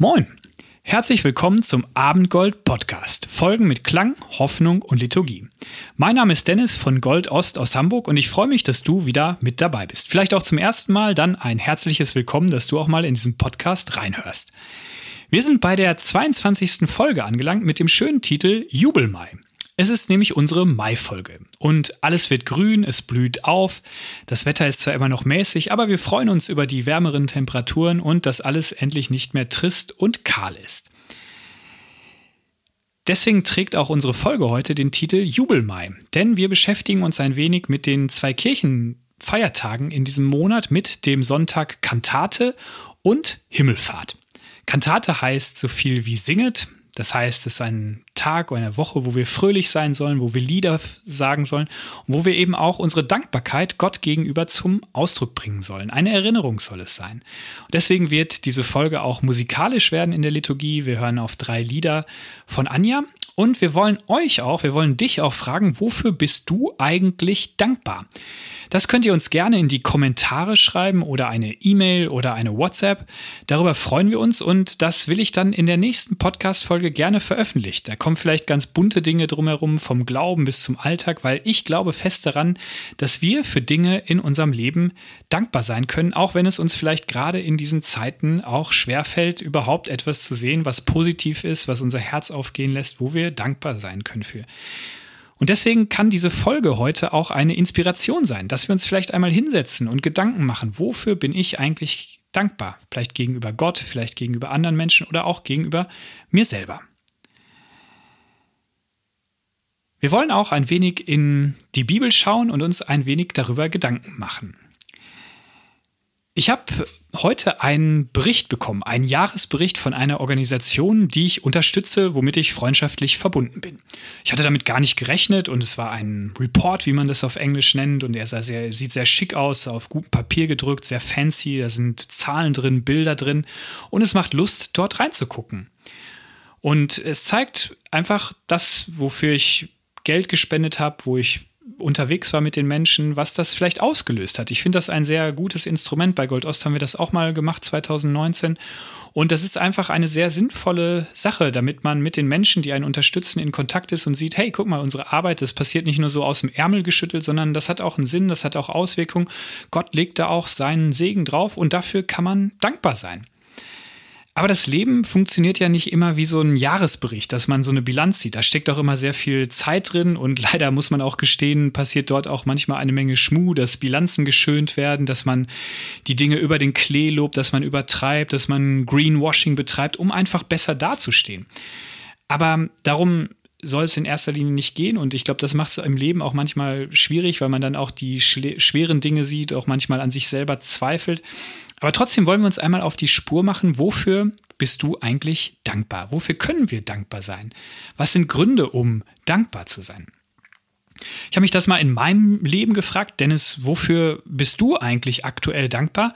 Moin! Herzlich willkommen zum Abendgold-Podcast, Folgen mit Klang, Hoffnung und Liturgie. Mein Name ist Dennis von Gold Ost aus Hamburg und ich freue mich, dass du wieder mit dabei bist. Vielleicht auch zum ersten Mal, dann ein herzliches Willkommen, dass du auch mal in diesen Podcast reinhörst. Wir sind bei der 22. Folge angelangt mit dem schönen Titel Jubelmai. Es ist nämlich unsere Mai-Folge und alles wird grün, es blüht auf. Das Wetter ist zwar immer noch mäßig, aber wir freuen uns über die wärmeren Temperaturen und dass alles endlich nicht mehr trist und kahl ist. Deswegen trägt auch unsere Folge heute den Titel Jubelmai, denn wir beschäftigen uns ein wenig mit den zwei Kirchenfeiertagen in diesem Monat, mit dem Sonntag Kantate und Himmelfahrt. Kantate heißt so viel wie singet. Das heißt, es ist ein Tag oder eine Woche, wo wir fröhlich sein sollen, wo wir Lieder sagen sollen und wo wir eben auch unsere Dankbarkeit Gott gegenüber zum Ausdruck bringen sollen. Eine Erinnerung soll es sein. Und deswegen wird diese Folge auch musikalisch werden in der Liturgie. Wir hören auf 3 Lieder von Anja und wir wollen dich auch fragen, wofür bist du eigentlich dankbar? Das könnt ihr uns gerne in die Kommentare schreiben oder eine E-Mail oder eine WhatsApp. Darüber freuen wir uns und das will ich dann in der nächsten Podcast-Folge gerne veröffentlichen. Da kommen vielleicht ganz bunte Dinge drumherum, vom Glauben bis zum Alltag, weil ich glaube fest daran, dass wir für Dinge in unserem Leben dankbar sein können, auch wenn es uns vielleicht gerade in diesen Zeiten auch schwerfällt, überhaupt etwas zu sehen, was positiv ist, was unser Herz aufgehen lässt, wo wir dankbar sein können für. Und deswegen kann diese Folge heute auch eine Inspiration sein, dass wir uns vielleicht einmal hinsetzen und Gedanken machen, wofür bin ich eigentlich dankbar? Vielleicht gegenüber Gott, vielleicht gegenüber anderen Menschen oder auch gegenüber mir selber. Wir wollen auch ein wenig in die Bibel schauen und uns ein wenig darüber Gedanken machen. Ich habe heute einen Bericht bekommen, einen Jahresbericht von einer Organisation, die ich unterstütze, womit ich freundschaftlich verbunden bin. Ich hatte damit gar nicht gerechnet und es war ein Report, wie man das auf Englisch nennt, und er sieht sehr schick aus, auf gutem Papier gedrückt, sehr fancy, da sind Zahlen drin, Bilder drin und es macht Lust, dort reinzugucken. Und es zeigt einfach das, wofür ich Geld gespendet habe, wo ich unterwegs war mit den Menschen, was das vielleicht ausgelöst hat. Ich finde das ein sehr gutes Instrument. Bei Gold Ost haben wir das auch mal gemacht, 2019. Und das ist einfach eine sehr sinnvolle Sache, damit man mit den Menschen, die einen unterstützen, in Kontakt ist und sieht, hey, guck mal, unsere Arbeit, das passiert nicht nur so aus dem Ärmel geschüttelt, sondern das hat auch einen Sinn, das hat auch Auswirkungen. Gott legt da auch seinen Segen drauf und dafür kann man dankbar sein. Aber das Leben funktioniert ja nicht immer wie so ein Jahresbericht, dass man so eine Bilanz sieht. Da steckt auch immer sehr viel Zeit drin und leider muss man auch gestehen, passiert dort auch manchmal eine Menge Schmuh, dass Bilanzen geschönt werden, dass man die Dinge über den Klee lobt, dass man übertreibt, dass man Greenwashing betreibt, um einfach besser dazustehen. Aber darum soll es in erster Linie nicht gehen und ich glaube, das macht es im Leben auch manchmal schwierig, weil man dann auch die schweren Dinge sieht, auch manchmal an sich selber zweifelt. Aber trotzdem wollen wir uns einmal auf die Spur machen, wofür bist du eigentlich dankbar? Wofür können wir dankbar sein? Was sind Gründe, um dankbar zu sein? Ich habe mich das mal in meinem Leben gefragt, Dennis, wofür bist du eigentlich aktuell dankbar?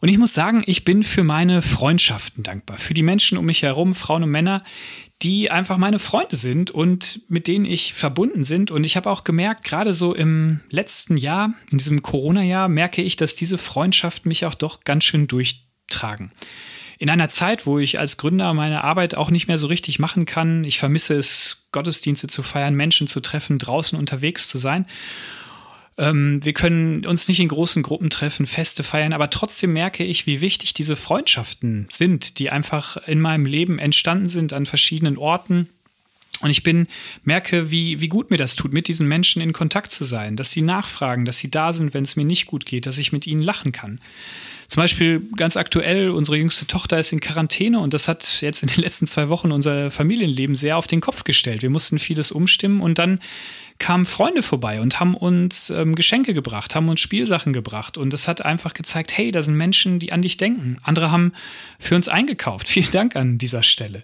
Und ich muss sagen, ich bin für meine Freundschaften dankbar, für die Menschen um mich herum, Frauen und Männer, die einfach meine Freunde sind und mit denen ich verbunden sind. Und ich habe auch gemerkt, gerade so im letzten Jahr, in diesem Corona-Jahr, merke ich, dass diese Freundschaften mich auch doch ganz schön durchtragen. In einer Zeit, wo ich als Gründer meine Arbeit auch nicht mehr so richtig machen kann, ich vermisse es, Gottesdienste zu feiern, Menschen zu treffen, draußen unterwegs zu sein. Wir können uns nicht in großen Gruppen treffen, Feste feiern, aber trotzdem merke ich, wie wichtig diese Freundschaften sind, die einfach in meinem Leben entstanden sind an verschiedenen Orten. Und ich merke, wie gut mir das tut, mit diesen Menschen in Kontakt zu sein, dass sie nachfragen, dass sie da sind, wenn es mir nicht gut geht, dass ich mit ihnen lachen kann. Zum Beispiel ganz aktuell, unsere jüngste Tochter ist in Quarantäne und das hat jetzt in den letzten 2 Wochen unser Familienleben sehr auf den Kopf gestellt. Wir mussten vieles umstimmen und dann kamen Freunde vorbei und haben uns Geschenke gebracht, haben uns Spielsachen gebracht und das hat einfach gezeigt, hey, da sind Menschen, die an dich denken. Andere haben für uns eingekauft. Vielen Dank an dieser Stelle.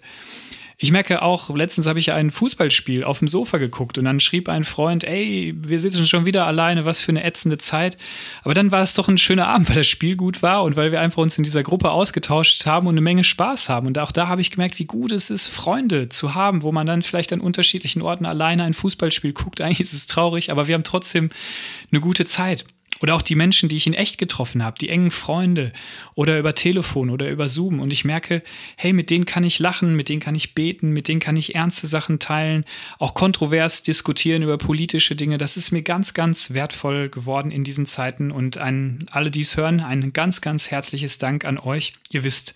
Ich merke auch, letztens habe ich ein Fußballspiel auf dem Sofa geguckt und dann schrieb ein Freund, ey, wir sitzen schon wieder alleine, was für eine ätzende Zeit. Aber dann war es doch ein schöner Abend, weil das Spiel gut war und weil wir einfach uns in dieser Gruppe ausgetauscht haben und eine Menge Spaß haben. Und auch da habe ich gemerkt, wie gut es ist, Freunde zu haben, wo man dann vielleicht an unterschiedlichen Orten alleine ein Fußballspiel guckt. Eigentlich ist es traurig, aber wir haben trotzdem eine gute Zeit. Oder auch die Menschen, die ich in echt getroffen habe, die engen Freunde oder über Telefon oder über Zoom. Und ich merke, hey, mit denen kann ich lachen, mit denen kann ich beten, mit denen kann ich ernste Sachen teilen, auch kontrovers diskutieren über politische Dinge. Das ist mir ganz, ganz wertvoll geworden in diesen Zeiten. Und an alle, die es hören, ein ganz, ganz herzliches Dank an euch. Ihr wisst,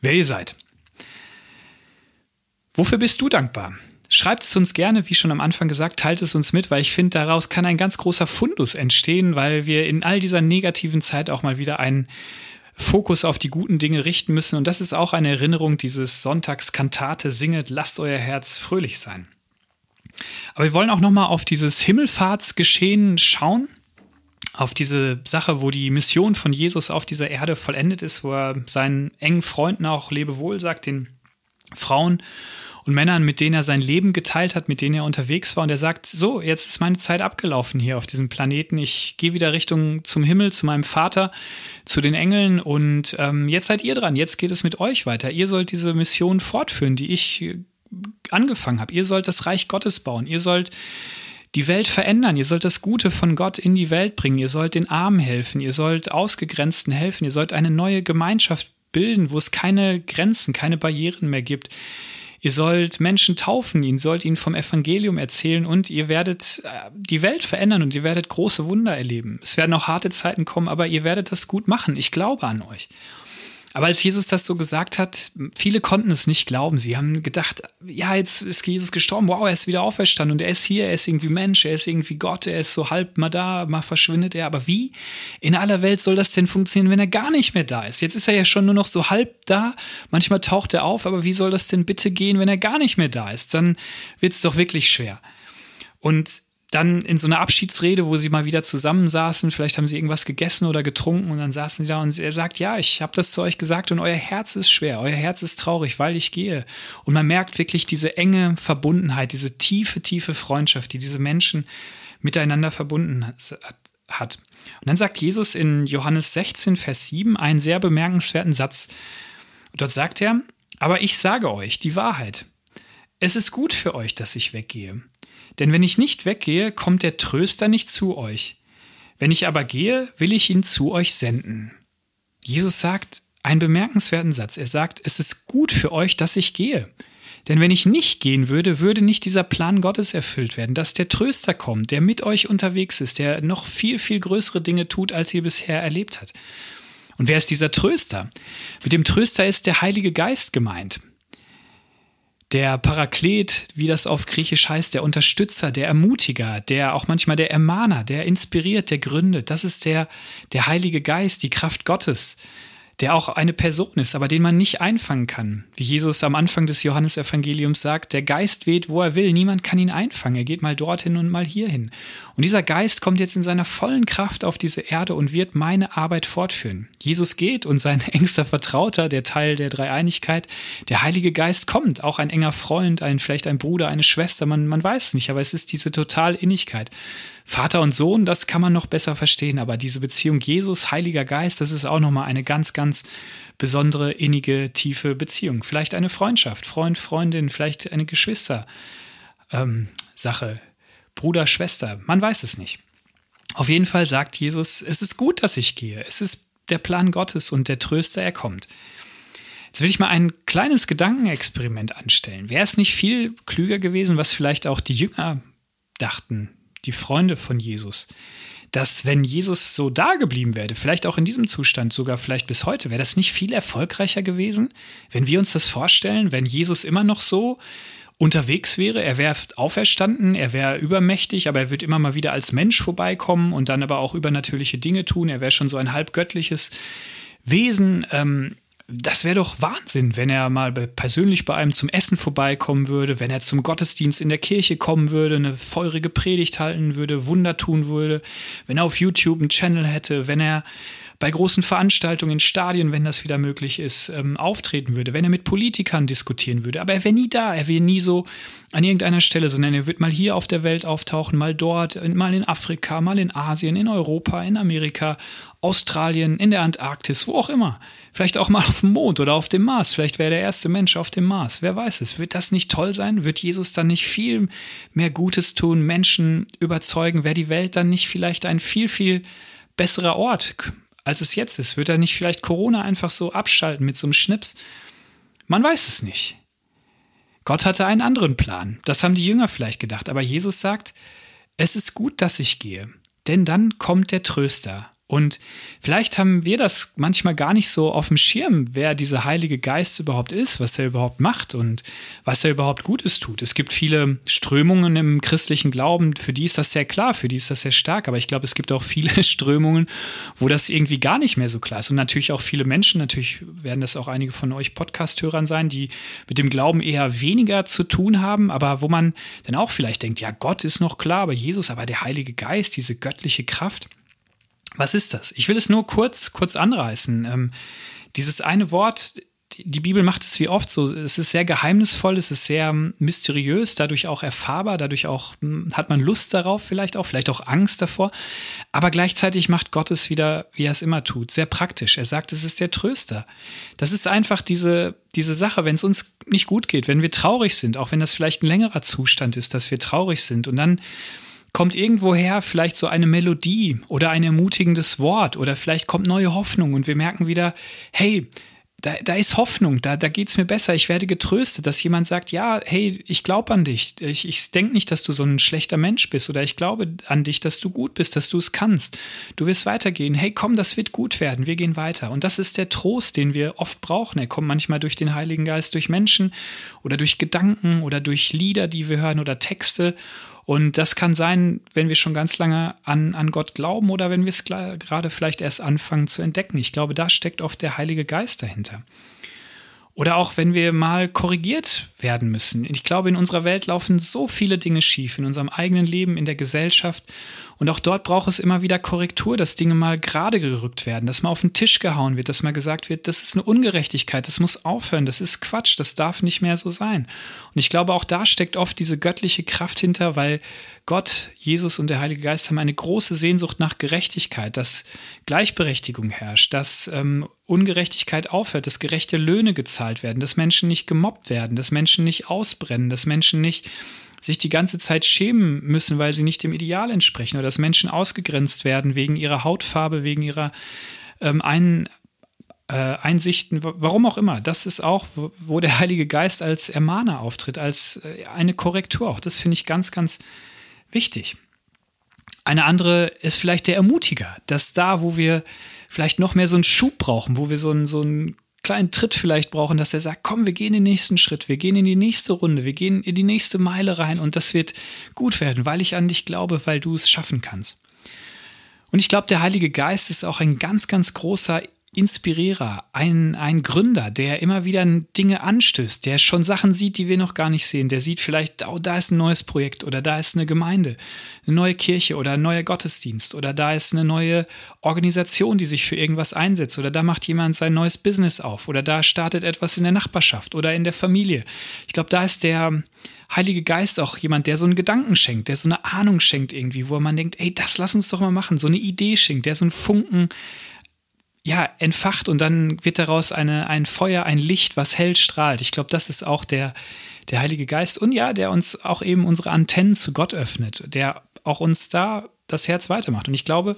wer ihr seid. Wofür bist du dankbar? Schreibt es uns gerne, wie schon am Anfang gesagt, teilt es uns mit, weil ich finde, daraus kann ein ganz großer Fundus entstehen, weil wir in all dieser negativen Zeit auch mal wieder einen Fokus auf die guten Dinge richten müssen. Und das ist auch eine Erinnerung dieses Sonntags Kantate, singet, lasst euer Herz fröhlich sein. Aber wir wollen auch nochmal auf dieses Himmelfahrtsgeschehen schauen, auf diese Sache, wo die Mission von Jesus auf dieser Erde vollendet ist, wo er seinen engen Freunden auch Lebewohl sagt, den Frauen und Männern, mit denen er sein Leben geteilt hat, mit denen er unterwegs war. Und er sagt, so, jetzt ist meine Zeit abgelaufen hier auf diesem Planeten. Ich gehe wieder Richtung zum Himmel, zu meinem Vater, zu den Engeln. Und jetzt seid ihr dran. Jetzt geht es mit euch weiter. Ihr sollt diese Mission fortführen, die ich angefangen habe. Ihr sollt das Reich Gottes bauen. Ihr sollt die Welt verändern. Ihr sollt das Gute von Gott in die Welt bringen. Ihr sollt den Armen helfen. Ihr sollt Ausgegrenzten helfen. Ihr sollt eine neue Gemeinschaft bilden, wo es keine Grenzen, keine Barrieren mehr gibt. Ihr sollt Menschen taufen, ihr sollt ihnen vom Evangelium erzählen und ihr werdet die Welt verändern und ihr werdet große Wunder erleben. Es werden auch harte Zeiten kommen, aber ihr werdet das gut machen. Ich glaube an euch. Aber als Jesus das so gesagt hat, viele konnten es nicht glauben. Sie haben gedacht, ja, jetzt ist Jesus gestorben, wow, er ist wieder auferstanden und er ist hier, er ist irgendwie Mensch, er ist irgendwie Gott, er ist so halb mal da, mal verschwindet er. Aber wie in aller Welt soll das denn funktionieren, wenn er gar nicht mehr da ist? Jetzt ist er ja schon nur noch so halb da, manchmal taucht er auf, aber wie soll das denn bitte gehen, wenn er gar nicht mehr da ist? Dann wird es doch wirklich schwer. Und dann in so einer Abschiedsrede, wo sie mal wieder zusammensaßen, vielleicht haben sie irgendwas gegessen oder getrunken und dann saßen sie da und er sagt, ja, ich habe das zu euch gesagt und euer Herz ist schwer, euer Herz ist traurig, weil ich gehe. Und man merkt wirklich diese enge Verbundenheit, diese tiefe, tiefe Freundschaft, die diese Menschen miteinander verbunden hat. Und dann sagt Jesus in Johannes 16, Vers 7 einen sehr bemerkenswerten Satz. Dort sagt er, aber ich sage euch die Wahrheit. Es ist gut für euch, dass ich weggehe. Denn wenn ich nicht weggehe, kommt der Tröster nicht zu euch. Wenn ich aber gehe, will ich ihn zu euch senden. Jesus sagt einen bemerkenswerten Satz. Er sagt, es ist gut für euch, dass ich gehe. Denn wenn ich nicht gehen würde, würde nicht dieser Plan Gottes erfüllt werden, dass der Tröster kommt, der mit euch unterwegs ist, der noch viel, viel größere Dinge tut, als ihr bisher erlebt habt. Und wer ist dieser Tröster? Mit dem Tröster ist der Heilige Geist gemeint. Der Paraklet, wie das auf Griechisch heißt, der Unterstützer, der Ermutiger, der auch manchmal der Ermahner, der inspiriert, der gründet. Das ist der Heilige Geist, die Kraft Gottes, der auch eine Person ist, aber den man nicht einfangen kann. Wie Jesus am Anfang des Johannesevangeliums sagt, der Geist weht, wo er will, niemand kann ihn einfangen. Er geht mal dorthin und mal hierhin. Und dieser Geist kommt jetzt in seiner vollen Kraft auf diese Erde und wird meine Arbeit fortführen. Jesus geht und sein engster Vertrauter, der Teil der Dreieinigkeit, der Heilige Geist kommt, auch ein enger Freund, vielleicht ein Bruder, eine Schwester, man weiß es nicht, aber es ist diese totale Innigkeit. Vater und Sohn, das kann man noch besser verstehen, aber diese Beziehung Jesus, Heiliger Geist, das ist auch nochmal eine ganz, ganz besondere, innige, tiefe Beziehung. Vielleicht eine Freundschaft, Freund, Freundin, vielleicht eine Geschwister-Sache, Bruder, Schwester, man weiß es nicht. Auf jeden Fall sagt Jesus, es ist gut, dass ich gehe, es ist der Plan Gottes und der Tröster, er kommt. Jetzt will ich mal ein kleines Gedankenexperiment anstellen. Wäre es nicht viel klüger gewesen, was vielleicht auch die Jünger dachten, die Freunde von Jesus, dass wenn Jesus so da geblieben wäre, vielleicht auch in diesem Zustand, sogar vielleicht bis heute, wäre das nicht viel erfolgreicher gewesen? Wenn wir uns das vorstellen, wenn Jesus immer noch so unterwegs wäre, er wäre auferstanden, er wäre übermächtig, aber er wird immer mal wieder als Mensch vorbeikommen und dann aber auch übernatürliche Dinge tun, er wäre schon so ein halbgöttliches Wesen, das wäre doch Wahnsinn, wenn er mal persönlich bei einem zum Essen vorbeikommen würde, wenn er zum Gottesdienst in der Kirche kommen würde, eine feurige Predigt halten würde, Wunder tun würde, wenn er auf YouTube einen Channel hätte, wenn er bei großen Veranstaltungen in Stadien, wenn das wieder möglich ist, auftreten würde, wenn er mit Politikern diskutieren würde. Aber er wäre nie da, er wäre nie so an irgendeiner Stelle, sondern er wird mal hier auf der Welt auftauchen, mal dort, mal in Afrika, mal in Asien, in Europa, in Amerika, Australien, in der Antarktis, wo auch immer. Vielleicht auch mal auf dem Mond oder auf dem Mars. Vielleicht wäre der erste Mensch auf dem Mars. Wer weiß es. Wird das nicht toll sein? Wird Jesus dann nicht viel mehr Gutes tun, Menschen überzeugen? Wäre die Welt dann nicht vielleicht ein viel, viel besserer Ort, als es jetzt ist. Wird er nicht vielleicht Corona einfach so abschalten mit so einem Schnips? Man weiß es nicht. Gott hatte einen anderen Plan. Das haben die Jünger vielleicht gedacht. Aber Jesus sagt, es ist gut, dass ich gehe, denn dann kommt der Tröster. Und vielleicht haben wir das manchmal gar nicht so auf dem Schirm, wer dieser Heilige Geist überhaupt ist, was er überhaupt macht und was er überhaupt Gutes tut. Es gibt viele Strömungen im christlichen Glauben, für die ist das sehr klar, für die ist das sehr stark. Aber ich glaube, es gibt auch viele Strömungen, wo das irgendwie gar nicht mehr so klar ist. Und natürlich auch viele Menschen, natürlich werden das auch einige von euch Podcast-Hörern sein, die mit dem Glauben eher weniger zu tun haben, aber wo man dann auch vielleicht denkt, ja, Gott ist noch klar, aber Jesus, aber der Heilige Geist, diese göttliche Kraft. Was ist das? Ich will es nur kurz anreißen. Dieses eine Wort, die Bibel macht es wie oft so, es ist sehr geheimnisvoll, es ist sehr mysteriös, dadurch auch erfahrbar, dadurch auch hat man Lust darauf vielleicht auch Angst davor. Aber gleichzeitig macht Gott es wieder, wie er es immer tut, sehr praktisch. Er sagt, es ist der Tröster. Das ist einfach diese Sache, wenn es uns nicht gut geht, wenn wir traurig sind, auch wenn das vielleicht ein längerer Zustand ist, dass wir traurig sind und dann kommt irgendwoher vielleicht so eine Melodie oder ein ermutigendes Wort oder vielleicht kommt neue Hoffnung und wir merken wieder, hey, da ist Hoffnung, da geht's mir besser, ich werde getröstet, dass jemand sagt, ja, hey, ich glaube an dich, ich denke nicht, dass du so ein schlechter Mensch bist oder ich glaube an dich, dass du gut bist, dass du es kannst, du wirst weitergehen, hey, komm, das wird gut werden, wir gehen weiter. Und das ist der Trost, den wir oft brauchen, er kommt manchmal durch den Heiligen Geist, durch Menschen oder durch Gedanken oder durch Lieder, die wir hören oder Texte. Und das kann sein, wenn wir schon ganz lange an Gott glauben oder wenn wir es gerade vielleicht erst anfangen zu entdecken. Ich glaube, da steckt oft der Heilige Geist dahinter. Oder auch, wenn wir mal korrigiert werden müssen. Ich glaube, in unserer Welt laufen so viele Dinge schief, in unserem eigenen Leben, in der Gesellschaft. Und auch dort braucht es immer wieder Korrektur, dass Dinge mal gerade gerückt werden, dass mal auf den Tisch gehauen wird, dass mal gesagt wird, das ist eine Ungerechtigkeit, das muss aufhören, das ist Quatsch, das darf nicht mehr so sein. Und ich glaube, auch da steckt oft diese göttliche Kraft hinter, weil Gott, Jesus und der Heilige Geist haben eine große Sehnsucht nach Gerechtigkeit, dass Gleichberechtigung herrscht, dass Ungerechtigkeit aufhört, dass gerechte Löhne gezahlt werden, dass Menschen nicht gemobbt werden, dass Menschen nicht ausbrennen, dass Menschen nicht sich die ganze Zeit schämen müssen, weil sie nicht dem Ideal entsprechen oder dass Menschen ausgegrenzt werden wegen ihrer Hautfarbe, wegen ihrer Einsichten, warum auch immer. Das ist auch, wo der Heilige Geist als Ermahner auftritt, als eine Korrektur auch. Das finde ich ganz, ganz wichtig. Eine andere ist vielleicht der Ermutiger, dass da, wo wir vielleicht noch mehr so einen Schub brauchen, wo wir so einen kleinen Tritt vielleicht brauchen, dass er sagt, komm, wir gehen den nächsten Schritt, wir gehen in die nächste Runde, wir gehen in die nächste Meile rein und das wird gut werden, weil ich an dich glaube, weil du es schaffen kannst. Und ich glaube, der Heilige Geist ist auch ein ganz, ganz großer Inspirierer, ein Gründer, der immer wieder Dinge anstößt, der schon Sachen sieht, die wir noch gar nicht sehen, der sieht vielleicht, oh, da ist ein neues Projekt oder da ist eine Gemeinde, eine neue Kirche oder ein neuer Gottesdienst oder da ist eine neue Organisation, die sich für irgendwas einsetzt oder da macht jemand sein neues Business auf oder da startet etwas in der Nachbarschaft oder in der Familie. Ich glaube, da ist der Heilige Geist auch jemand, der so einen Gedanken schenkt, der so eine Ahnung schenkt irgendwie, wo man denkt, ey, das lass uns doch mal machen, so eine Idee schenkt, der so einen Funken entfacht und dann wird daraus ein Feuer, ein Licht, was hell strahlt. Ich glaube, das ist auch der Heilige Geist und ja, der uns auch eben unsere Antennen zu Gott öffnet, der auch uns da das Herz weitermacht. Und ich glaube,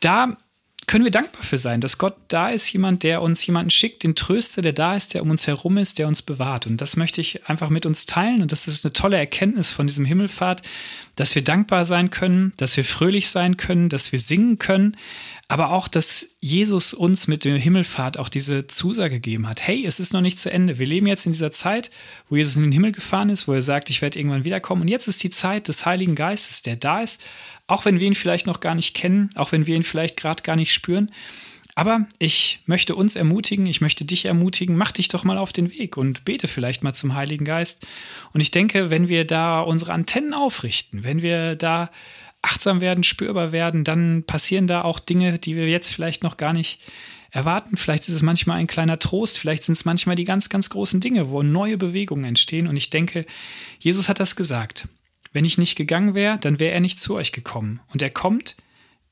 da können wir dankbar für sein, dass Gott da ist, der uns jemanden schickt, den Tröster, der da ist, der um uns herum ist, der uns bewahrt. Und das möchte ich einfach mit uns teilen. Und das ist eine tolle Erkenntnis von diesem Himmelfahrt, dass wir dankbar sein können, dass wir fröhlich sein können, dass wir singen können, aber auch, dass Jesus uns mit der Himmelfahrt auch diese Zusage gegeben hat. Hey, es ist noch nicht zu Ende. Wir leben jetzt in dieser Zeit, wo Jesus in den Himmel gefahren ist, wo er sagt, ich werde irgendwann wiederkommen. Und jetzt ist die Zeit des Heiligen Geistes, der da ist, auch wenn wir ihn vielleicht noch gar nicht kennen, auch wenn wir ihn vielleicht gerade gar nicht spüren. Aber ich möchte uns ermutigen, ich möchte dich ermutigen, mach dich doch mal auf den Weg und bete vielleicht mal zum Heiligen Geist. Und ich denke, wenn wir da unsere Antennen aufrichten, wenn wir da achtsam werden, spürbar werden, dann passieren da auch Dinge, die wir jetzt vielleicht noch gar nicht erwarten. Vielleicht ist es manchmal ein kleiner Trost, vielleicht sind es manchmal die ganz, ganz großen Dinge, wo neue Bewegungen entstehen. Und ich denke, Jesus hat das gesagt. Wenn ich nicht gegangen wäre, dann wäre er nicht zu euch gekommen. Und er kommt,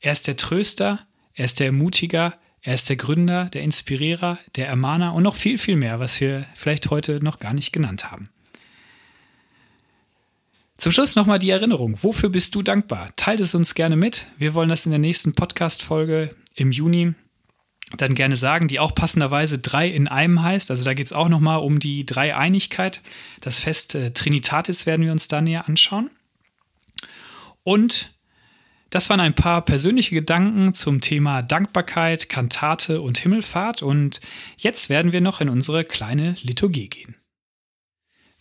er ist der Tröster, er ist der Ermutiger, er ist der Gründer, der Inspirierer, der Ermahner und noch viel, viel mehr, was wir vielleicht heute noch gar nicht genannt haben. Zum Schluss nochmal die Erinnerung. Wofür bist du dankbar? Teilt es uns gerne mit. Wir wollen das in der nächsten Podcast-Folge im Juni dann gerne sagen, die auch passenderweise 3 in 1 heißt. Also da geht es auch nochmal um die Dreieinigkeit. Das Fest Trinitatis werden wir uns da näher anschauen. Und das waren ein paar persönliche Gedanken zum Thema Dankbarkeit, Kantate und Himmelfahrt. Und jetzt werden wir noch in unsere kleine Liturgie gehen.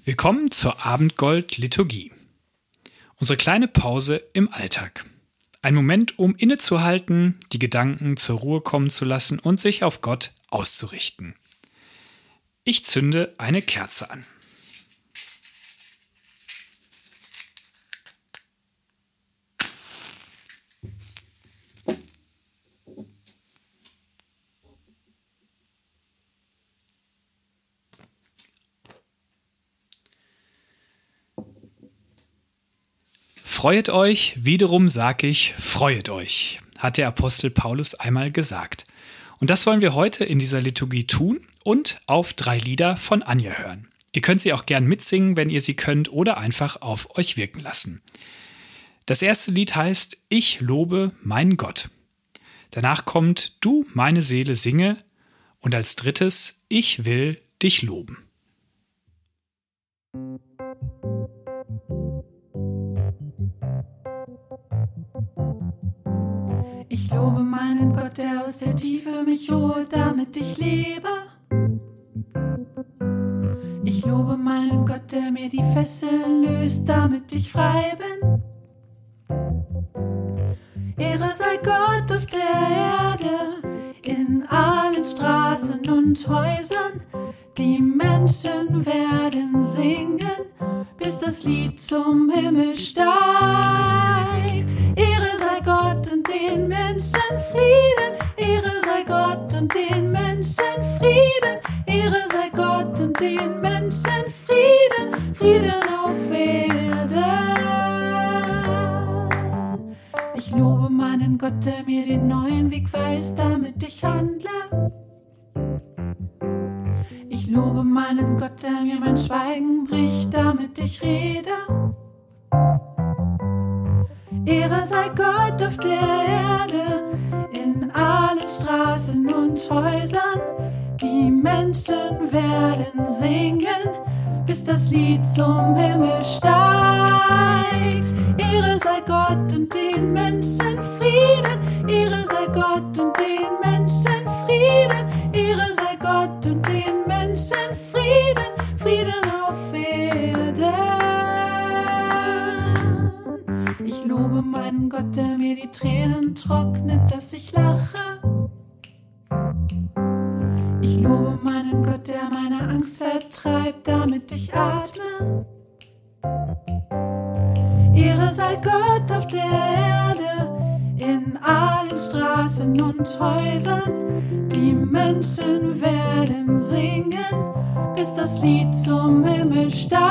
Wir kommen zur Abendgold-Liturgie. Unsere kleine Pause im Alltag. Ein Moment, um innezuhalten, die Gedanken zur Ruhe kommen zu lassen und sich auf Gott auszurichten. Ich zünde eine Kerze an. Freuet euch, wiederum sag ich, freuet euch, hat der Apostel Paulus einmal gesagt. Und das wollen wir heute in dieser Liturgie tun und auf 3 Lieder von Anja hören. Ihr könnt sie auch gern mitsingen, wenn ihr sie könnt, oder einfach auf euch wirken lassen. Das erste Lied heißt Ich lobe meinen Gott. Danach kommt Du, meine Seele, singe und als drittes Ich will dich loben. Ich lobe meinen Gott, der aus der Tiefe mich holt, damit ich lebe. Ich lobe meinen Gott, der mir die Fesseln löst, damit ich frei bin. Ehre sei Gott auf der Erde, in allen Straßen und Häusern. Die Menschen werden singen, bis das Lied zum Himmel steigt. Ehre sei Gott und den Menschen Frieden, Ehre sei Gott und den Menschen Frieden, Ehre sei Gott und den Menschen Frieden, Frieden auf Erden. Ich lobe meinen Gott, der mir den neuen Weg weist, damit ich handle. Ich lobe meinen Gott, der mir mein Schweigen bricht, damit ich rede. Ehre sei Gott auf der Erde, in allen Straßen und Häusern. Die Menschen werden singen, bis das Lied zum Himmel steigt. Ehre sei Gott und den Menschen Frieden, Ehre sei Gott und den Menschen Frieden, Ehre sei Gott und den Menschen Frieden, Frieden auf Erden. Ich lobe meinen Gott, der mir die Tränen trocknet, dass ich lache. Ich lobe meinen Gott, der meine Angst vertreibt, damit ich atme. Ehre sei Gott auf der Erde, in allen Straßen und Häusern. Die Menschen werden singen, bis das Lied zum Himmel steigt.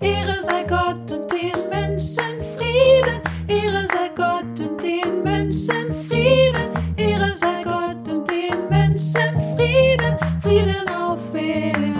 Ehre sei Gott und den Menschen Frieden, Ehre sei Gott und den Menschen Frieden, Ehre sei Gott und den Menschen Frieden, Frieden auf Erden.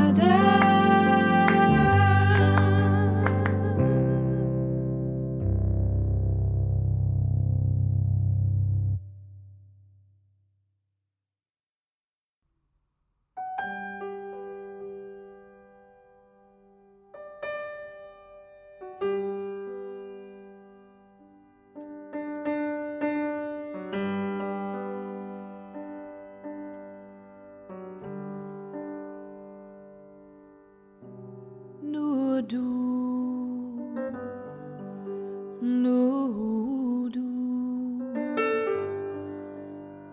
Nur du,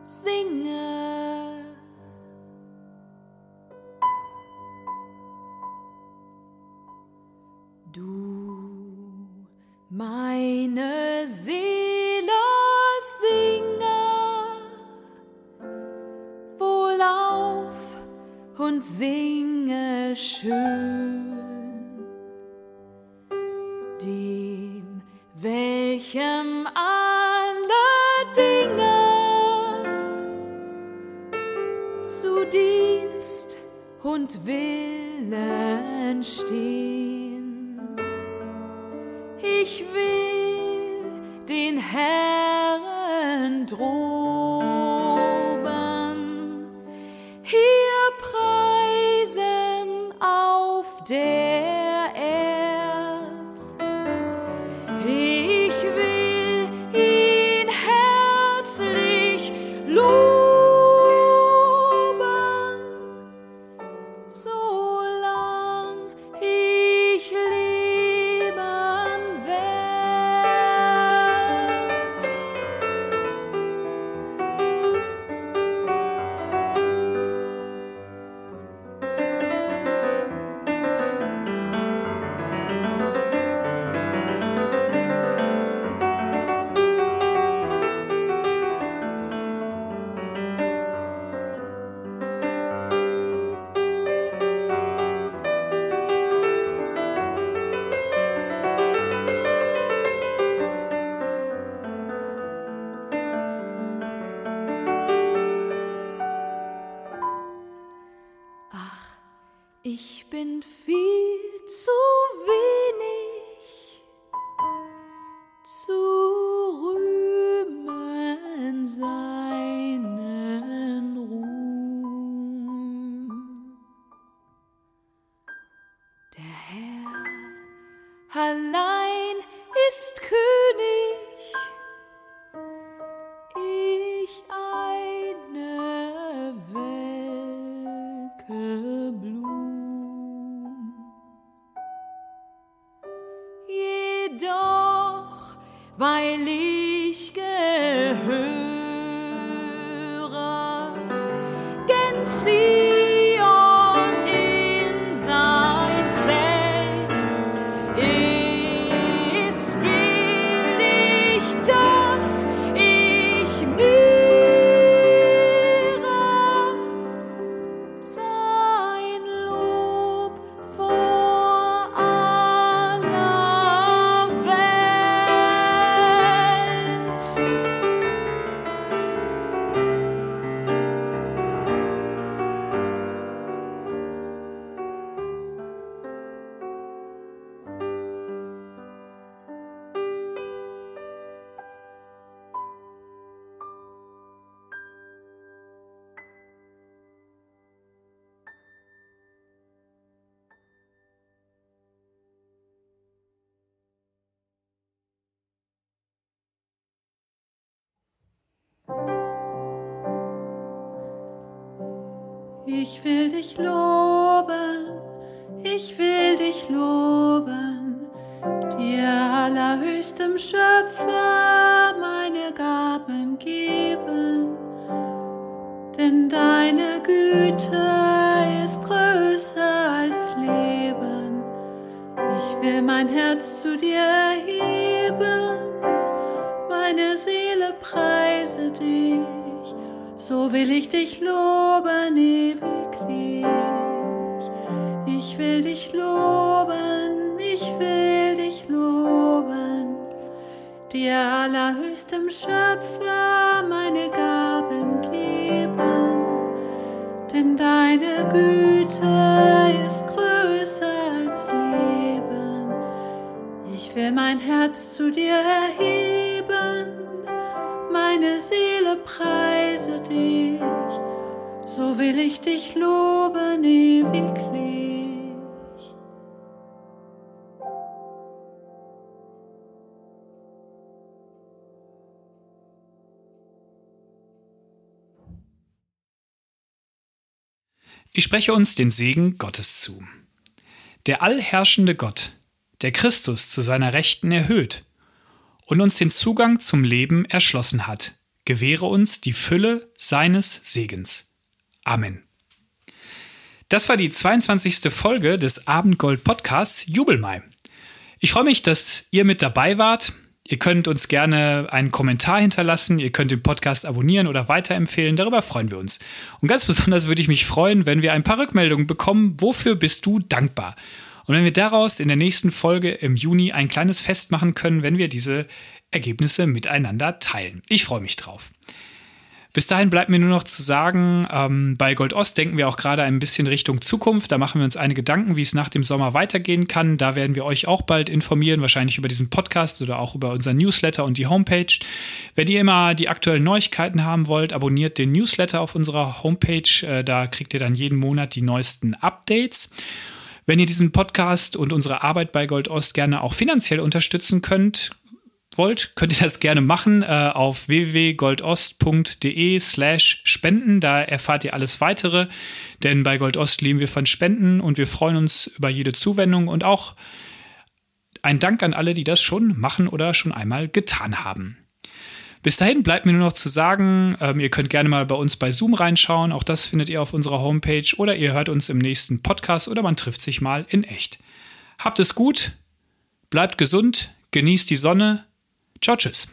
singe. Du, meine Seele, singe. Wohlauf und singe schön. Dem, welchem alle Dinge zu Dienst und Willen stehen. Ich will den Herren droben, hier preisen auf der Erd. Ich will ihn herzlich loben, solang ich leben werde. Ich bin viel zu wenig zu rühmen seinen Ruhm. Der Herr allein ist König, ich eine welke Blume. Doch weil ich gehöre, gen Zion in sein Zelt, es will ich, dass ich mehre sein Lob vor. Ich will dich loben, ich will dich loben, dir allerhöchstem Schöpfer meine Gaben geben, denn deine Güte ist größer als Leben. Ich will mein Herz zu dir erheben, meine Seele preise dich. So will ich dich loben ewiglich. Ich will dich loben, ich will dich loben, dir allerhöchstem Schöpfer meine Gaben geben, denn deine Güte ist größer als Leben. Ich will mein Herz zu dir erheben, meine Seele preise dich, so will ich dich loben ewiglich. Ich spreche uns den Segen Gottes zu. Der allherrschende Gott, der Christus zu seiner Rechten erhöht und uns den Zugang zum Leben erschlossen hat, gewähre uns die Fülle seines Segens. Amen. Das war die 22. Folge des Abendgold-Podcasts Jubelmai. Ich freue mich, dass ihr mit dabei wart. Ihr könnt uns gerne einen Kommentar hinterlassen, ihr könnt den Podcast abonnieren oder weiterempfehlen, darüber freuen wir uns. Und ganz besonders würde ich mich freuen, wenn wir ein paar Rückmeldungen bekommen, wofür bist du dankbar? Und wenn wir daraus in der nächsten Folge im Juni ein kleines Fest machen können, wenn wir diese Ergebnisse miteinander teilen. Ich freue mich drauf. Bis dahin bleibt mir nur noch zu sagen, bei Gold Ost denken wir auch gerade ein bisschen Richtung Zukunft. Da machen wir uns einige Gedanken, wie es nach dem Sommer weitergehen kann. Da werden wir euch auch bald informieren, wahrscheinlich über diesen Podcast oder auch über unseren Newsletter und die Homepage. Wenn ihr immer die aktuellen Neuigkeiten haben wollt, abonniert den Newsletter auf unserer Homepage. Da kriegt ihr dann jeden Monat die neuesten Updates. Wenn ihr diesen Podcast und unsere Arbeit bei Gold Ost gerne auch finanziell unterstützen könnt ihr das gerne machen auf www.goldost.de/spenden. Da erfahrt ihr alles Weitere, denn bei Gold Ost leben wir von Spenden und wir freuen uns über jede Zuwendung und auch ein Dank an alle, die das schon machen oder schon einmal getan haben. Bis dahin bleibt mir nur noch zu sagen, ihr könnt gerne mal bei uns bei Zoom reinschauen, auch das findet ihr auf unserer Homepage oder ihr hört uns im nächsten Podcast oder man trifft sich mal in echt. Habt es gut, bleibt gesund, genießt die Sonne. Ciao, tschüss.